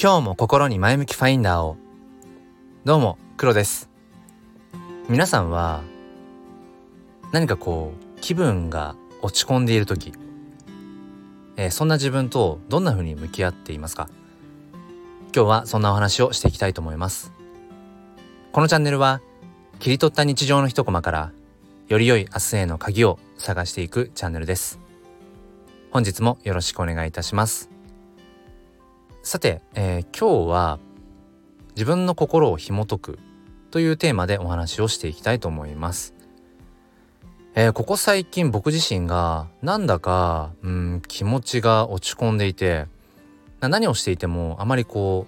今日も心に前向きファインダーを。どうも、黒です。皆さんは何か気分が落ち込んでいる時、そんな自分とどんな風に向き合っていますか？今日はそんなお話をしていきたいと思います。このチャンネルは切り取った日常の一コマからより良い明日への鍵を探していくチャンネルです。本日もよろしくお願いいたします。さて、今日は自分の心を紐解くというテーマでお話をしていきたいと思います。ここ最近僕自身がなんだか気持ちが落ち込んでいて、何をしていてもあまり楽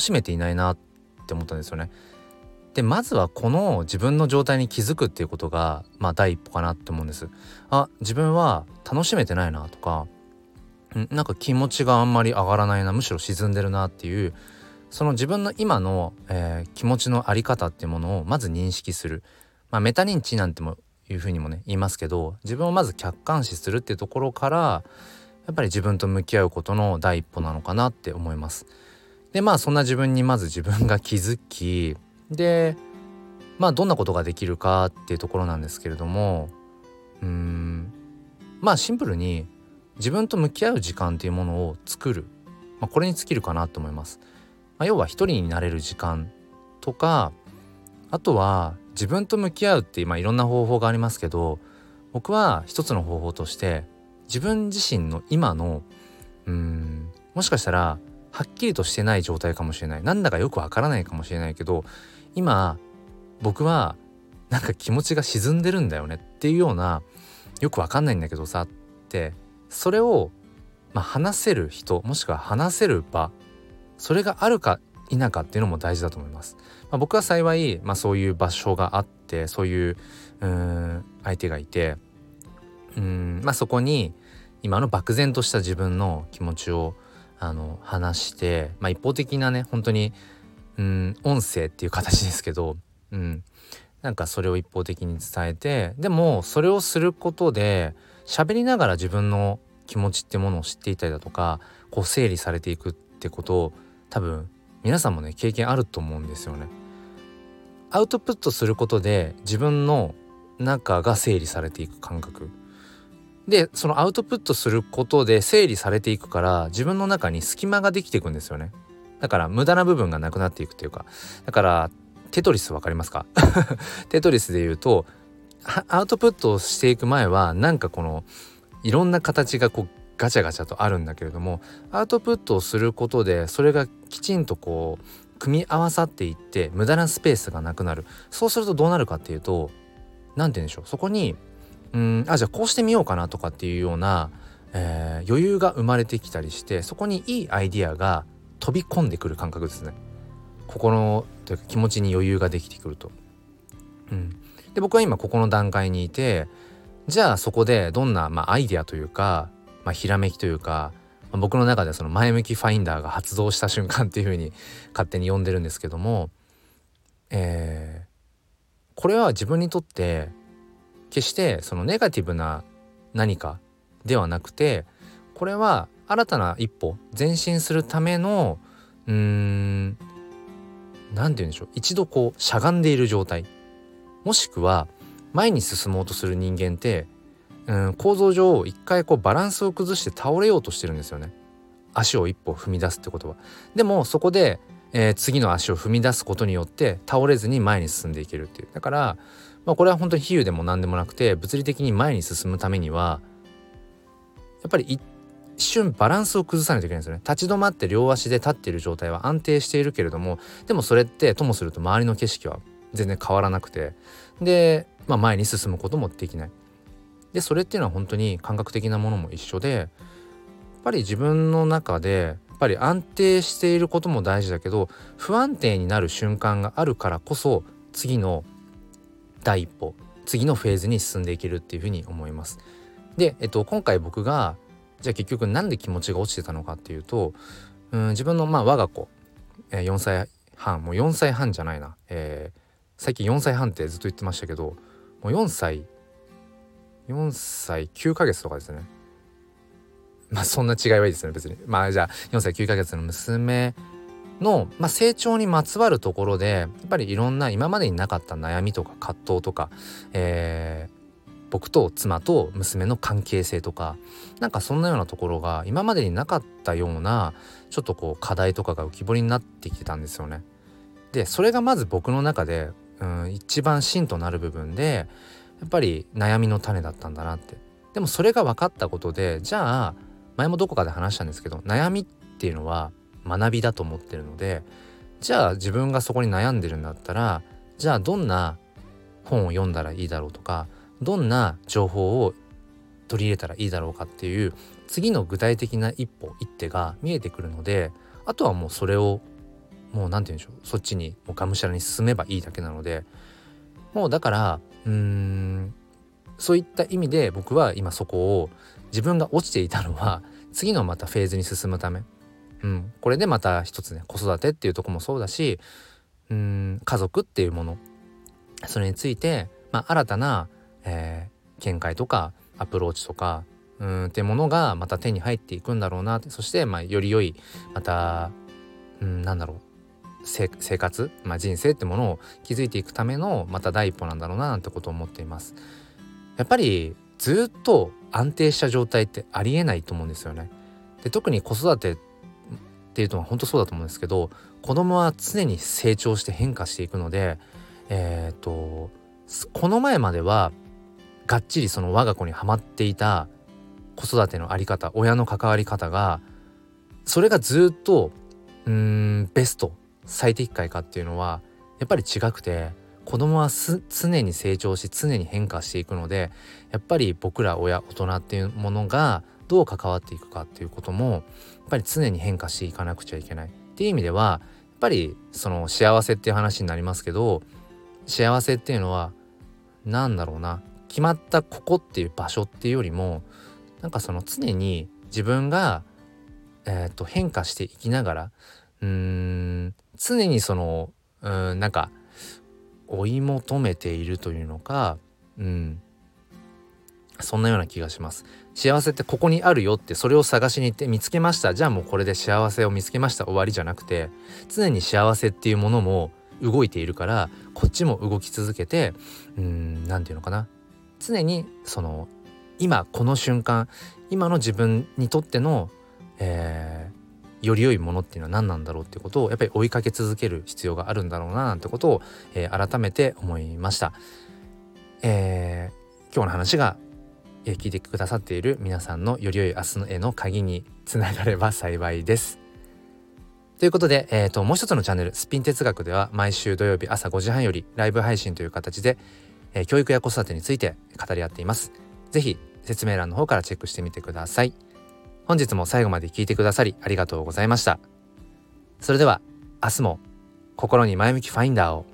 しめていないなって思ったんですよね。で、まずはこの自分の状態に気づくっていうことが、第一歩かなって思うんです。自分は楽しめてないなとか、なんか気持ちがあんまり上がらないな、むしろ沈んでるなっていう、その自分の今の、気持ちのあり方っていうものをまず認識する、メタ認知なんてもいうふうにもね言いますけど、自分をまず客観視するっていうところからやっぱり自分と向き合うことの第一歩なのかなって思います。で、そんな自分にまず自分が気づきで、どんなことができるかっていうところなんですけれども、シンプルに自分と向き合う時間というものを作る、これに尽きるかなと思います。要は一人になれる時間とか、あとは自分と向き合うっていろんな方法がありますけど、僕は一つの方法として自分自身の今のもしかしたらはっきりとしてない状態かもしれない、なんだかよくわからないかもしれないけど、今僕はなんか気持ちが沈んでるんだよねっていうような、よくわかんないんだけどさって、それを話せる人、もしくは話せる場、それがあるか否かっていうのも大事だと思います。僕は幸い、そういう場所があって、そういう相手がいて、そこに今の漠然とした自分の気持ちを話して、一方的なね、本当に音声っていう形ですけど、なんかそれを一方的に伝えて、でもそれをすることで喋りながら自分の気持ちってものを知っていたりだとか、整理されていくってことを多分皆さんもね経験あると思うんですよね。アウトプットすることで自分の中が整理されていく感覚で、そのアウトプットすることで整理されていくから、自分の中に隙間ができていくんですよね。だから無駄な部分がなくなっていくというか、だからテトリスわかりますか？テトリスで言うと、アウトプットをしていく前はなんかいろんな形がガチャガチャとあるんだけれども、アウトプットをすることでそれがきちんと組み合わさっていって、無駄なスペースがなくなる。そうするとどうなるかっていうと、なんて言うんでしょう、そこにじゃあこうしてみようかなとかっていうような、余裕が生まれてきたりして、そこにいいアイディアが飛び込んでくる感覚ですね。心というか気持ちに余裕ができてくると、で、僕は今ここの段階にいて、じゃあそこでどんな、アイデアというか、ひらめきというか、僕の中ではその前向きファインダーが発動した瞬間っていう風に勝手に呼んでるんですけども、これは自分にとって決してそのネガティブな何かではなくて、これは新たな一歩前進するためのなんて言うんでしょう、一度しゃがんでいる状態、もしくは前に進もうとする人間って、構造上一回バランスを崩して倒れようとしてるんですよね。足を一歩踏み出すってことは。でもそこで、次の足を踏み出すことによって倒れずに前に進んでいけるっていう。だから、これは本当に比喩でも何でもなくて、物理的に前に進むためにはやっぱり一瞬バランスを崩さないといけないんですよね。立ち止まって両足で立っている状態は安定しているけれども、でもそれってともすると周りの景色は全然変わらなくて、で、前に進むこともできない。で、それっていうのは本当に感覚的なものも一緒で、やっぱり自分の中でやっぱり安定していることも大事だけど、不安定になる瞬間があるからこそ次の第一歩、次のフェーズに進んでいけるっていうふうに思います。で、今回僕がじゃあ結局なんで気持ちが落ちてたのかっていうと、自分の我が子、4歳半もう4歳半じゃないな、最近4歳半ってずっと言ってましたけど、もう4歳9ヶ月とかですね。まあそんな違いはいいですね別に。まあじゃあ4歳9ヶ月の娘の、成長にまつわるところでやっぱりいろんな今までになかった悩みとか葛藤とか、僕と妻と娘の関係性とかなんかそんなようなところが今までになかったようなちょっとこう課題とかが浮き彫りになってきてたんですよね。でそれがまず僕の中で、一番芯となる部分でやっぱり悩みの種だったんだなって。でもそれが分かったことで、じゃあ前もどこかで話したんですけど、悩みっていうのは学びだと思ってるので、じゃあ自分がそこに悩んでるんだったら、じゃあどんな本を読んだらいいだろうとか、どんな情報を取り入れたらいいだろうかっていう次の具体的な一歩一手が見えてくるので、あとはもうそれをもうなんて言うんでしょう、そっちにもうがむしゃらに進めばいいだけなので、もうだからそういった意味で僕は今そこを自分が落ちていたのは次のまたフェーズに進むため、これでまた一つね、子育てっていうとこもそうだし、家族っていうもの、それについて、新たな、見解とかアプローチとかっていうものがまた手に入っていくんだろうなって。そして、より良いまた、生活、人生ってものを築いていくためのまた第一歩なんだろうななんてことを思っています。やっぱりずっと安定した状態ってありえないと思うんですよね。で特に子育てっていうのは本当そうだと思うんですけど、子供は常に成長して変化していくので、この前まではがっちりその我が子にはまっていた子育てのあり方、親の関わり方が、それがずっとベスト最適解かっていうのはやっぱり違くて、子供は常に成長し常に変化していくので、やっぱり僕ら親大人っていうものがどう関わっていくかっていうこともやっぱり常に変化していかなくちゃいけないっていう意味では、やっぱりその幸せっていう話になりますけど、幸せっていうのはなんだろうな、決まったここっていう場所っていうよりも、なんかその常に自分が、変化していきながら、常にそのなんか追い求めているというのか、そんなような気がします。幸せってここにあるよって、それを探しに行って見つけました、じゃあもうこれで幸せを見つけました、終わりじゃなくて、常に幸せっていうものも動いているから、こっちも動き続けて、なんていうのかな、常にその今この瞬間、今の自分にとっての、より良いものっていうのは何なんだろうっていうことをやっぱり追いかけ続ける必要があるんだろうななんてことを、改めて思いました。今日の話が、聞いてくださっている皆さんのより良い明日の絵の鍵につながれば幸いです。ということで、もう一つのチャンネルスピン哲学では毎週土曜日朝5時半よりライブ配信という形で、教育や子育てについて語り合っています。ぜひ説明欄の方からチェックしてみてください。本日も最後まで聞いてくださりありがとうございました。それでは明日も心に前向きファインダーを。